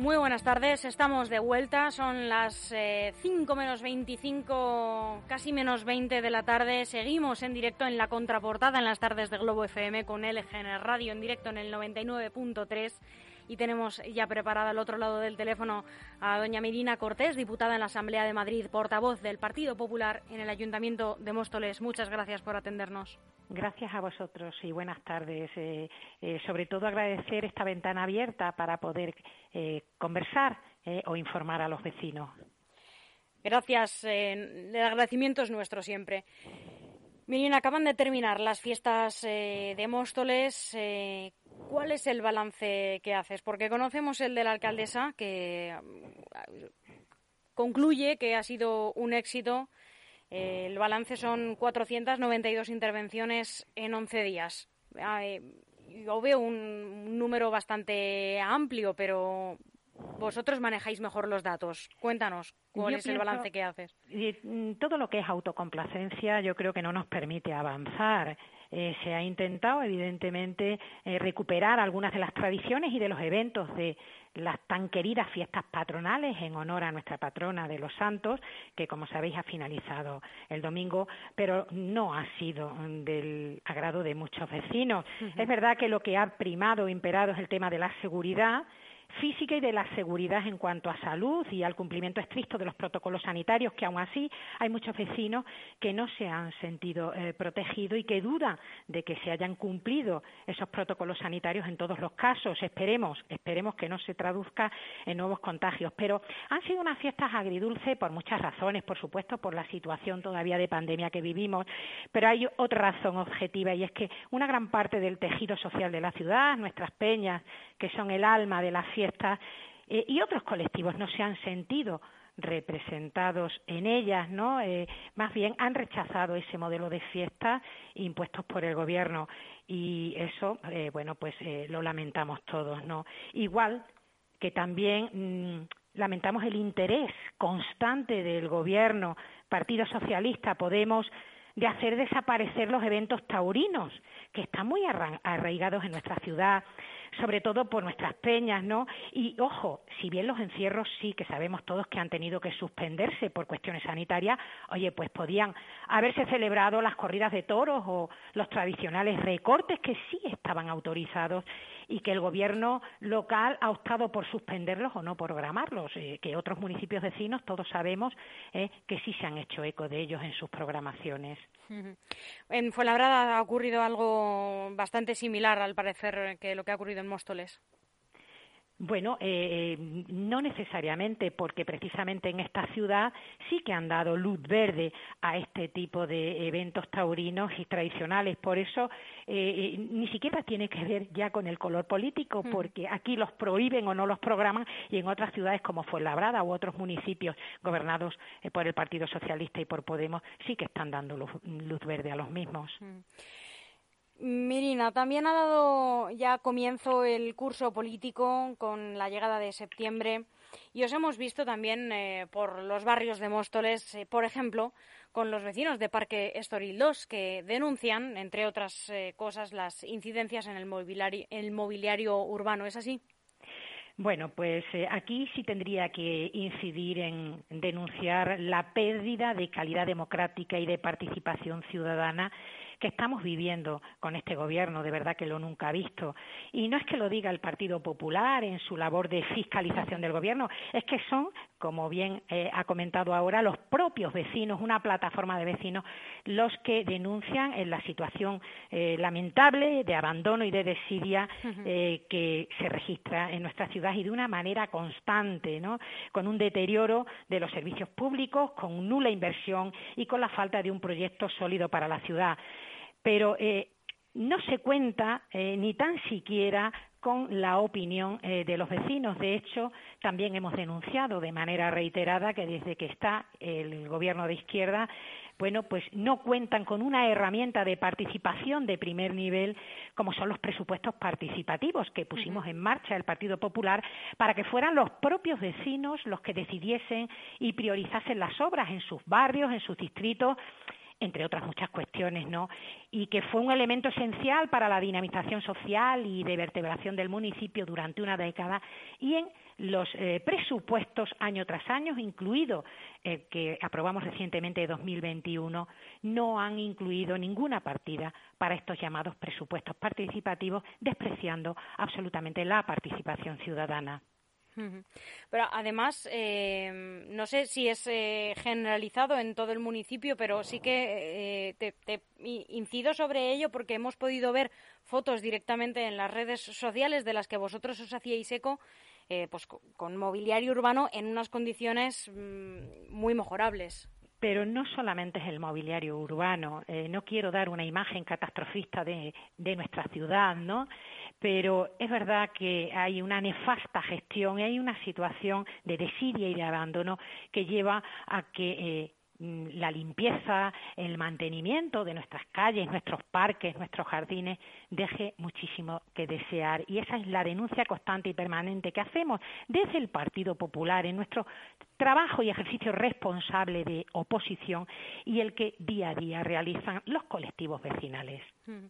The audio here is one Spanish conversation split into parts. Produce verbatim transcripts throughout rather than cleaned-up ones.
Muy buenas tardes, estamos de vuelta, son las eh, cinco menos veinticinco, casi menos veinte de la tarde. Seguimos en directo en la contraportada en las tardes de Globo F M con L G N Radio en directo en el noventa y nueve punto tres. Y tenemos ya preparada al otro lado del teléfono a doña Medina Cortés, diputada en la Asamblea de Madrid, portavoz del Partido Popular en el Ayuntamiento de Móstoles. Muchas gracias por atendernos. Gracias a vosotros y buenas tardes. Eh, eh, sobre todo agradecer esta ventana abierta para poder eh, conversar eh, o informar a los vecinos. Gracias. Eh, el agradecimiento es nuestro siempre. Miren, acaban de terminar las fiestas eh, de Móstoles. Eh, ¿Cuál es el balance que haces? Porque conocemos el de la alcaldesa, que concluye que ha sido un éxito. Eh, el balance son cuatrocientas noventa y dos intervenciones en once días. Eh, yo veo un número bastante amplio, pero vosotros manejáis mejor los datos. Cuéntanos, ¿cuál yo es pienso, el balance que haces? Todo lo que es autocomplacencia yo creo que no nos permite avanzar. Eh, se ha intentado, evidentemente, eh, recuperar algunas de las tradiciones y de los eventos de las tan queridas fiestas patronales en honor a nuestra patrona de Los Santos, que, como sabéis, ha finalizado el domingo, pero no ha sido del agrado de muchos vecinos. Uh-huh. Es verdad que lo que ha primado, imperado, es el tema de la seguridad física y de la seguridad en cuanto a salud y al cumplimiento estricto de los protocolos sanitarios, que aún así hay muchos vecinos que no se han sentido eh, protegidos y que dudan de que se hayan cumplido esos protocolos sanitarios en todos los casos. Esperemos, esperemos que no se traduzca en nuevos contagios, pero han sido unas fiestas agridulces por muchas razones, por supuesto por la situación todavía de pandemia que vivimos, pero hay otra razón objetiva y es que una gran parte del tejido social de la ciudad, nuestras peñas, que son el alma de la fiesta, Eh, y otros colectivos no se han sentido representados en ellas, ¿no? Eh, más bien han rechazado ese modelo de fiesta impuestos por el Gobierno y eso, eh, bueno, pues eh, lo lamentamos todos, ¿no? Igual que también mmm, lamentamos el interés constante del Gobierno, Partido Socialista, Podemos, de hacer desaparecer los eventos taurinos, que están muy arraigados en nuestra ciudad, sobre todo por nuestras peñas, ¿no? Y, ojo, si bien los encierros sí que sabemos todos que han tenido que suspenderse por cuestiones sanitarias, oye, pues podían haberse celebrado las corridas de toros o los tradicionales recortes que sí estaban autorizados y que el Gobierno local ha optado por suspenderlos o no programarlos, eh, que otros municipios vecinos todos sabemos eh, que sí se han hecho eco de ellos en sus programaciones. En Fuenlabrada ha ocurrido algo bastante similar, al parecer, que lo que ha ocurrido en Móstoles. Bueno, eh, no necesariamente, porque precisamente en esta ciudad sí que han dado luz verde a este tipo de eventos taurinos y tradicionales. Por eso eh, ni siquiera tiene que ver ya con el color político, porque aquí los prohíben o no los programan y en otras ciudades como Fuenlabrada u otros municipios gobernados por el Partido Socialista y por Podemos sí que están dando luz, luz verde a los mismos. Mm. Mirina, también ha dado ya comienzo el curso político con la llegada de septiembre y os hemos visto también eh, por los barrios de Móstoles, eh, por ejemplo, con los vecinos de Parque Estoril dos, que denuncian, entre otras eh, cosas, las incidencias en el mobiliario, el mobiliario urbano. ¿Es así? Bueno, pues eh, aquí sí tendría que incidir en denunciar la pérdida de calidad democrática y de participación ciudadana que estamos viviendo con este Gobierno, de verdad que lo nunca ha visto. Y no es que lo diga el Partido Popular en su labor de fiscalización del Gobierno, es que son, como bien eh, ha comentado ahora, los propios vecinos, una plataforma de vecinos, los que denuncian en la situación eh, lamentable de abandono y de desidia eh, que se registra en nuestra ciudad y de una manera constante, ¿no? Con un deterioro de los servicios públicos, con nula inversión y con la falta de un proyecto sólido para la ciudad. Pero eh, no se cuenta eh, ni tan siquiera con la opinión eh, de los vecinos. De hecho, también hemos denunciado de manera reiterada que desde que está el Gobierno de izquierda, bueno, pues no cuentan con una herramienta de participación de primer nivel como son los presupuestos participativos que pusimos en marcha el Partido Popular para que fueran los propios vecinos los que decidiesen y priorizasen las obras en sus barrios, en sus distritos, entre otras muchas cuestiones, ¿no? Y que fue un elemento esencial para la dinamización social y de vertebración del municipio durante una década y en los eh, presupuestos año tras año, incluido el que aprobamos recientemente de dos mil veintiuno, no han incluido ninguna partida para estos llamados presupuestos participativos, despreciando absolutamente la participación ciudadana. Pero además, eh, no sé si es eh, generalizado en todo el municipio, pero sí que eh, te, te incido sobre ello porque hemos podido ver fotos directamente en las redes sociales de las que vosotros os hacíais eco, eh, pues con, con mobiliario urbano en unas condiciones mm, muy mejorables. Pero no solamente es el mobiliario urbano. Eh, no quiero dar una imagen catastrofista de, de nuestra ciudad, ¿no? Pero es verdad que hay una nefasta gestión, hay una situación de desidia y de abandono que lleva a que eh, la limpieza, el mantenimiento de nuestras calles, nuestros parques, nuestros jardines, deje muchísimo que desear. Y esa es la denuncia constante y permanente que hacemos desde el Partido Popular en nuestro trabajo y ejercicio responsable de oposición y el que día a día realizan los colectivos vecinales. Mm.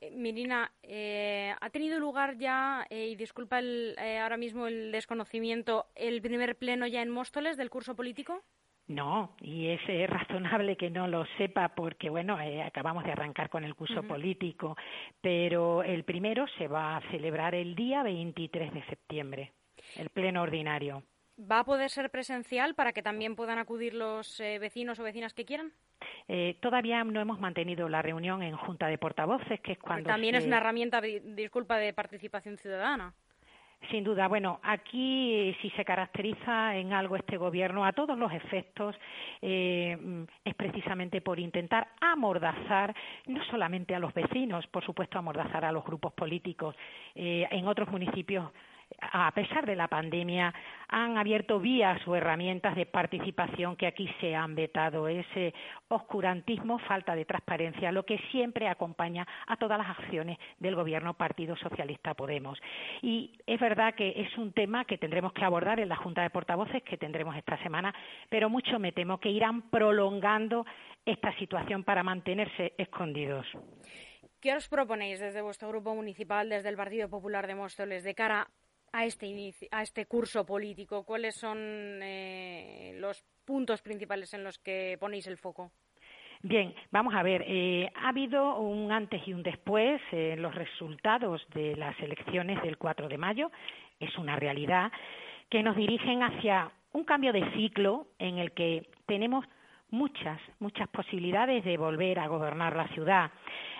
Eh, Mirina, eh, ha tenido lugar ya, eh, y disculpa el, eh, ahora mismo el desconocimiento, el primer pleno ya en Móstoles del curso político. No, y es eh, razonable que no lo sepa porque, bueno, eh, acabamos de arrancar con el curso uh-huh. político, pero el primero se va a celebrar el día veintitrés de septiembre, el pleno ordinario. ¿Va a poder ser presencial para que también puedan acudir los eh, vecinos o vecinas que quieran? Eh, todavía no hemos mantenido la reunión en Junta de Portavoces, que es cuando... También se... es una herramienta, disculpa, de participación ciudadana. Sin duda. Bueno, aquí si se caracteriza en algo este gobierno a todos los efectos eh, es precisamente por intentar amordazar no solamente a los vecinos, por supuesto amordazar a los grupos políticos. Eh, en otros municipios, a pesar de la pandemia, han abierto vías o herramientas de participación que aquí se han vetado. Ese oscurantismo, falta de transparencia, lo que siempre acompaña a todas las acciones del Gobierno Partido Socialista Podemos. Y es verdad que es un tema que tendremos que abordar en la Junta de Portavoces que tendremos esta semana, pero mucho me temo que irán prolongando esta situación para mantenerse escondidos. ¿Qué os proponéis desde vuestro grupo municipal, desde el Partido Popular de Móstoles, de cara a este inicio, a este curso político? ¿Cuáles son eh, los puntos principales en los que ponéis el foco? Bien, vamos a ver, eh, ha habido un antes y un después en eh, los resultados de las elecciones del cuatro de mayo, es una realidad, que nos dirigen hacia un cambio de ciclo en el que tenemos muchas, muchas posibilidades de volver a gobernar la ciudad.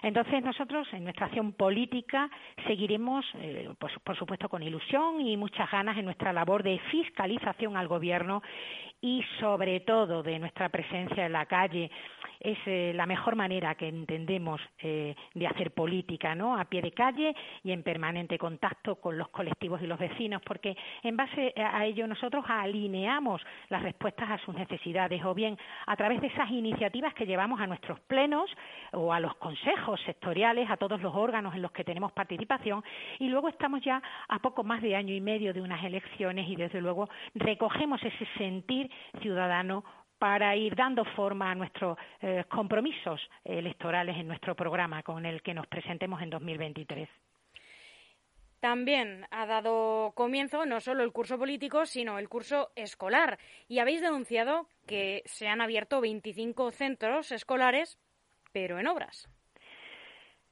Entonces nosotros en nuestra acción política seguiremos, eh, por, por supuesto, con ilusión y muchas ganas en nuestra labor de fiscalización al Gobierno y sobre todo de nuestra presencia en la calle. Es eh, la mejor manera que entendemos eh, de hacer política, ¿no? A pie de calle y en permanente contacto con los colectivos y los vecinos, porque en base a ello nosotros alineamos las respuestas a sus necesidades, o bien a través de esas iniciativas que llevamos a nuestros plenos o a los consejos sectoriales, a todos los órganos en los que tenemos participación, y luego estamos ya a poco más de año y medio de unas elecciones y desde luego recogemos ese sentir ciudadano para ir dando forma a nuestros eh, compromisos electorales en nuestro programa con el que nos presentemos en dos mil veintitrés. También ha dado comienzo no solo el curso político, sino el curso escolar. Y habéis denunciado que se han abierto veinticinco centros escolares, pero en obras.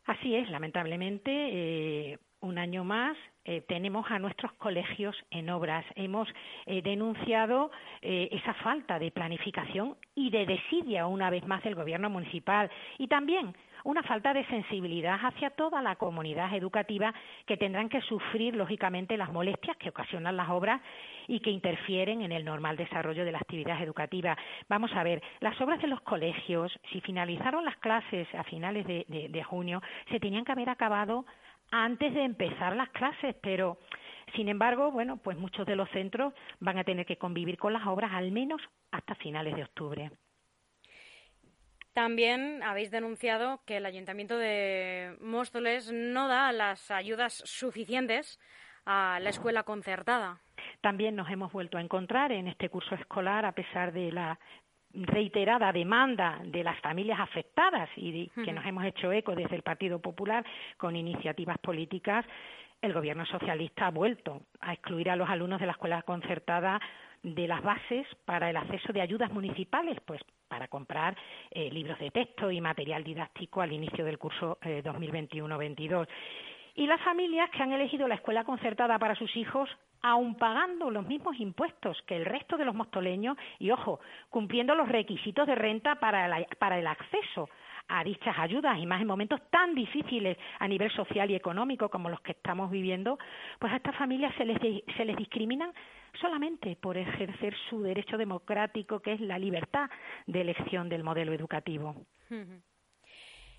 Así es, lamentablemente, eh, un año más. Eh, tenemos a nuestros colegios en obras. Hemos eh, denunciado eh, esa falta de planificación y de desidia, una vez más, del Gobierno municipal y también una falta de sensibilidad hacia toda la comunidad educativa que tendrán que sufrir, lógicamente, las molestias que ocasionan las obras y que interfieren en el normal desarrollo de la actividad educativa. Vamos a ver, las obras de los colegios, si finalizaron las clases a finales de, de, de junio, se tenían que haber acabado antes de empezar las clases, pero sin embargo, bueno, pues muchos de los centros van a tener que convivir con las obras al menos hasta finales de octubre. También habéis denunciado que el Ayuntamiento de Móstoles no da las ayudas suficientes a la escuela concertada. También nos hemos vuelto a encontrar en este curso escolar, a pesar de la reiterada demanda de las familias afectadas y de, que nos hemos hecho eco desde el Partido Popular con iniciativas políticas, el Gobierno socialista ha vuelto a excluir a los alumnos de la escuela concertada de las bases para el acceso de ayudas municipales, pues para comprar eh, libros de texto y material didáctico al inicio del curso eh, dos mil veintiuno veintidós. Y las familias que han elegido la escuela concertada para sus hijos, aun pagando los mismos impuestos que el resto de los mostoleños y, ojo, cumpliendo los requisitos de renta para, la, para el acceso a dichas ayudas, y más en momentos tan difíciles a nivel social y económico como los que estamos viviendo, pues a estas familias se les, se les discriminan solamente por ejercer su derecho democrático, que es la libertad de elección del modelo educativo.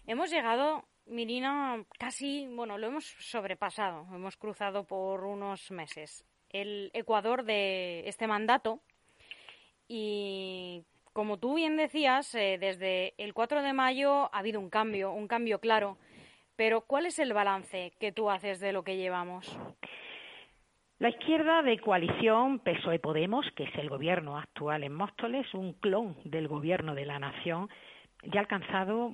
Hemos llegado, Mirina, casi, bueno, lo hemos sobrepasado, hemos cruzado por unos meses el Ecuador de este mandato y, como tú bien decías, eh, desde el cuatro de mayo ha habido un cambio, un cambio claro, pero ¿cuál es el balance que tú haces de lo que llevamos? La izquierda de coalición P S O E Podemos, que es el gobierno actual en Móstoles, un clon del gobierno de la nación, ya ha alcanzado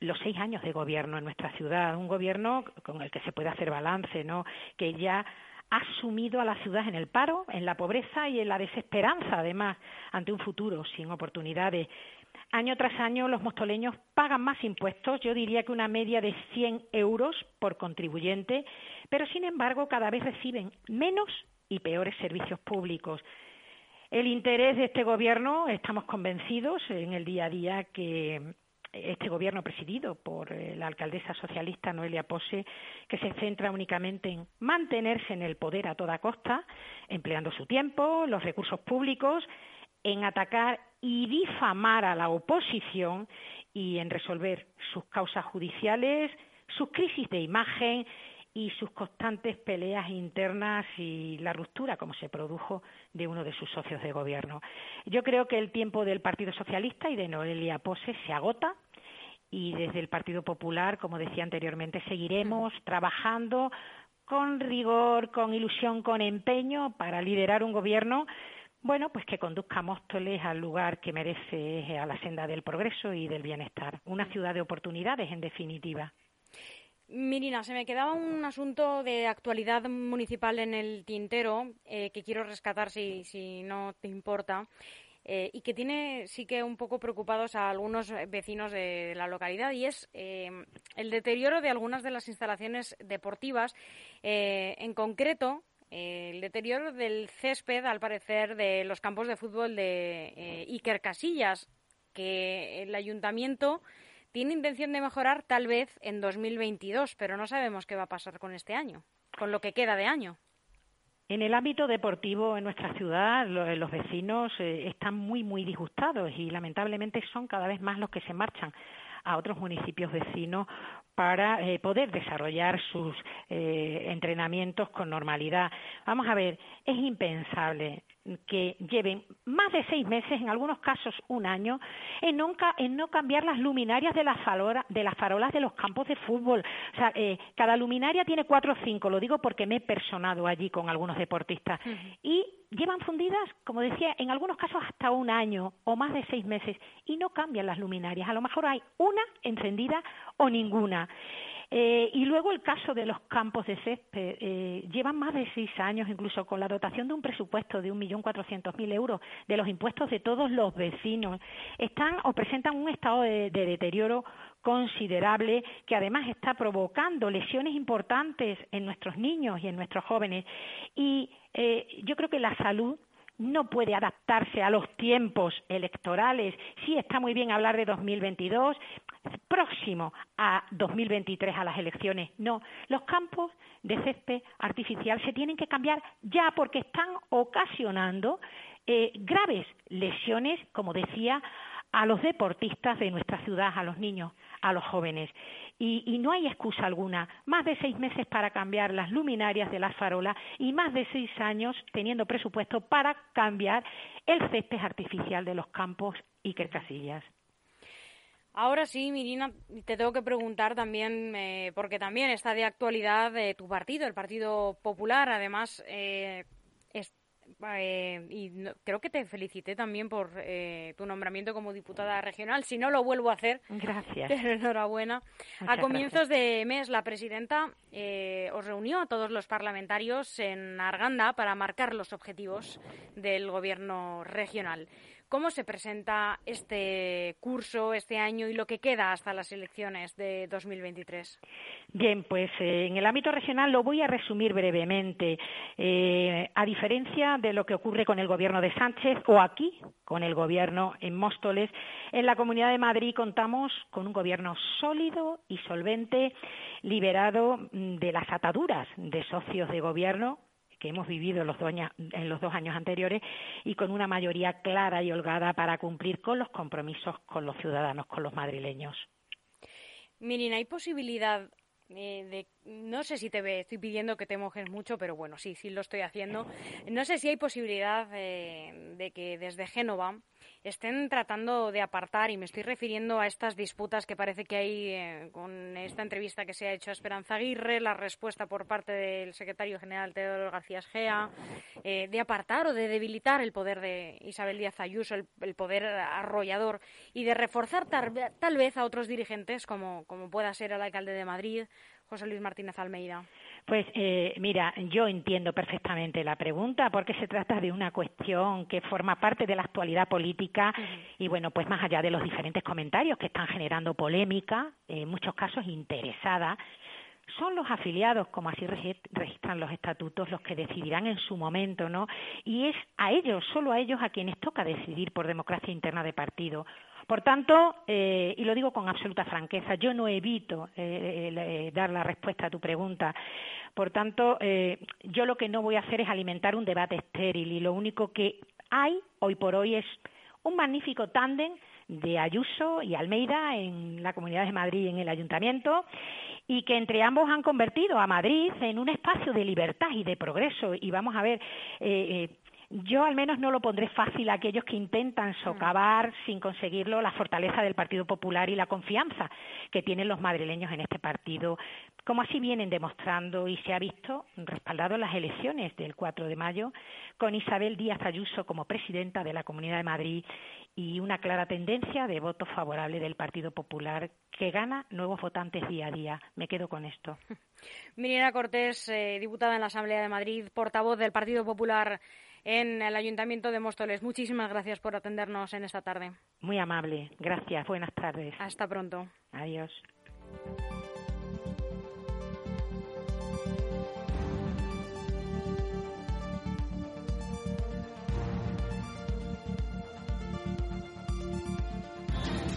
los seis años de gobierno en nuestra ciudad, un gobierno con el que se puede hacer balance, ¿no?, que ya ha sumido a la ciudad en el paro, en la pobreza y en la desesperanza, además, ante un futuro sin oportunidades. Año tras año los mostoleños pagan más impuestos, yo diría que una media de cien euros por contribuyente, pero sin embargo cada vez reciben menos y peores servicios públicos. El interés de este gobierno, estamos convencidos en el día a día que este gobierno presidido por la alcaldesa socialista Noelia Pose, que se centra únicamente en mantenerse en el poder a toda costa, empleando su tiempo, los recursos públicos, en atacar y difamar a la oposición y en resolver sus causas judiciales, sus crisis de imagen y sus constantes peleas internas y la ruptura, como se produjo, de uno de sus socios de gobierno. Yo creo que el tiempo del Partido Socialista y de Noelia Pose se agota y desde el Partido Popular, como decía anteriormente, seguiremos trabajando con rigor, con ilusión, con empeño para liderar un gobierno, bueno, pues que conduzca a Móstoles al lugar que merece, a la senda del progreso y del bienestar. Una ciudad de oportunidades, en definitiva. Mirina, se me quedaba un asunto de actualidad municipal en el tintero eh, que quiero rescatar, si, si no te importa, eh, y que tiene sí que un poco preocupados a algunos vecinos de la localidad, y es eh, el deterioro de algunas de las instalaciones deportivas, eh, en concreto eh, el deterioro del césped, al parecer, de los campos de fútbol de eh, Iker Casillas, que el ayuntamiento tiene intención de mejorar tal vez en dos mil veintidós, pero no sabemos qué va a pasar con este año, con lo que queda de año. En el ámbito deportivo en nuestra ciudad, los vecinos están muy, muy disgustados y lamentablemente son cada vez más los que se marchan a otros municipios vecinos para eh, poder desarrollar sus eh, entrenamientos con normalidad. Vamos a ver, es impensable que lleven más de seis meses, en algunos casos un año, en, nunca, en no cambiar las luminarias de las, farola, de las farolas de los campos de fútbol. O sea, eh, cada luminaria tiene cuatro o cinco, lo digo porque me he personado allí con algunos deportistas. Uh-huh. Y llevan fundidas, como decía, en algunos casos hasta un año o más de seis meses, y no cambian las luminarias. A lo mejor hay una encendida o ninguna. Eh, y luego el caso de los campos de césped, eh, llevan más de seis años, incluso con la dotación de un presupuesto de un millón cuatrocientos mil euros de los impuestos de todos los vecinos. Están o presentan un estado de, de deterioro considerable que además está provocando lesiones importantes en nuestros niños y en nuestros jóvenes. Y eh, yo creo que la salud no puede adaptarse a los tiempos electorales. Sí, está muy bien hablar de dos mil veintidós, próximo a dos mil veintitrés, a las elecciones. No, los campos de césped artificial se tienen que cambiar ya porque están ocasionando eh, graves lesiones, como decía, a los deportistas de nuestra ciudad, a los niños, a los jóvenes. Y, y no hay excusa alguna. Más de seis meses para cambiar las luminarias de las farolas y más de seis años teniendo presupuesto para cambiar el césped artificial de los campos Iker Casillas. Ahora sí, Mirina, te tengo que preguntar también, eh, porque también está de actualidad eh, tu partido, el Partido Popular. Además, eh, es, eh, y no, creo que te felicité también por eh, tu nombramiento como diputada regional. Si no lo vuelvo a hacer, gracias. Te enhorabuena. Muchas a comienzos gracias. de mes, la presidenta eh, os reunió a todos los parlamentarios en Arganda para marcar los objetivos del gobierno regional. ¿Cómo se presenta este curso, este año y lo que queda hasta las elecciones de dos mil veintitrés? Bien, pues eh, en el ámbito regional lo voy a resumir brevemente. Eh, a diferencia de lo que ocurre con el gobierno de Sánchez o aquí, con el gobierno en Móstoles, en la Comunidad de Madrid contamos con un gobierno sólido y solvente, liberado de las ataduras de socios de gobierno que hemos vivido en los, dos, en los dos años anteriores, y con una mayoría clara y holgada para cumplir con los compromisos con los ciudadanos, con los madrileños. Mirin, ¿hay posibilidad eh, de...? No sé si te ve, estoy pidiendo que te mojes mucho, pero bueno, sí, sí lo estoy haciendo. No sé si hay posibilidad eh, de que desde Génova estén tratando de apartar, y me estoy refiriendo a estas disputas que parece que hay eh, con esta entrevista que se ha hecho a Esperanza Aguirre, la respuesta por parte del secretario general Teodoro García Egea, eh, de apartar o de debilitar el poder de Isabel Díaz Ayuso, el, el poder arrollador, y de reforzar tal, tal vez a otros dirigentes, como, como pueda ser el alcalde de Madrid, José Luis Martínez Almeida. Pues eh, mira, yo entiendo perfectamente la pregunta, porque se trata de una cuestión que forma parte de la actualidad política, uh-huh. y bueno, pues más allá de los diferentes comentarios que están generando polémica, en muchos casos interesada, son los afiliados, como así registran los estatutos, los que decidirán en su momento, ¿no? Y es a ellos, solo a ellos, a quienes toca decidir por democracia interna de partido. Por tanto, eh, y lo digo con absoluta franqueza, yo no evito eh, eh, dar la respuesta a tu pregunta. Por tanto, eh, yo lo que no voy a hacer es alimentar un debate estéril, y lo único que hay hoy por hoy es un magnífico tándem de Ayuso y Almeida en la Comunidad de Madrid y en el Ayuntamiento, y que entre ambos han convertido a Madrid en un espacio de libertad y de progreso. Y vamos a ver, eh, eh, yo al menos no lo pondré fácil a aquellos que intentan socavar, sin conseguirlo, la fortaleza del Partido Popular y la confianza que tienen los madrileños en este partido, como así vienen demostrando y se ha visto respaldado en las elecciones del cuatro de mayo, con Isabel Díaz Ayuso como presidenta de la Comunidad de Madrid y una clara tendencia de voto favorable del Partido Popular, que gana nuevos votantes día a día. Me quedo con esto. Medina Cortés, eh, diputada en la Asamblea de Madrid, portavoz del Partido Popular en el Ayuntamiento de Móstoles. Muchísimas gracias por atendernos en esta tarde. Muy amable. Gracias. Buenas tardes. Hasta pronto. Adiós.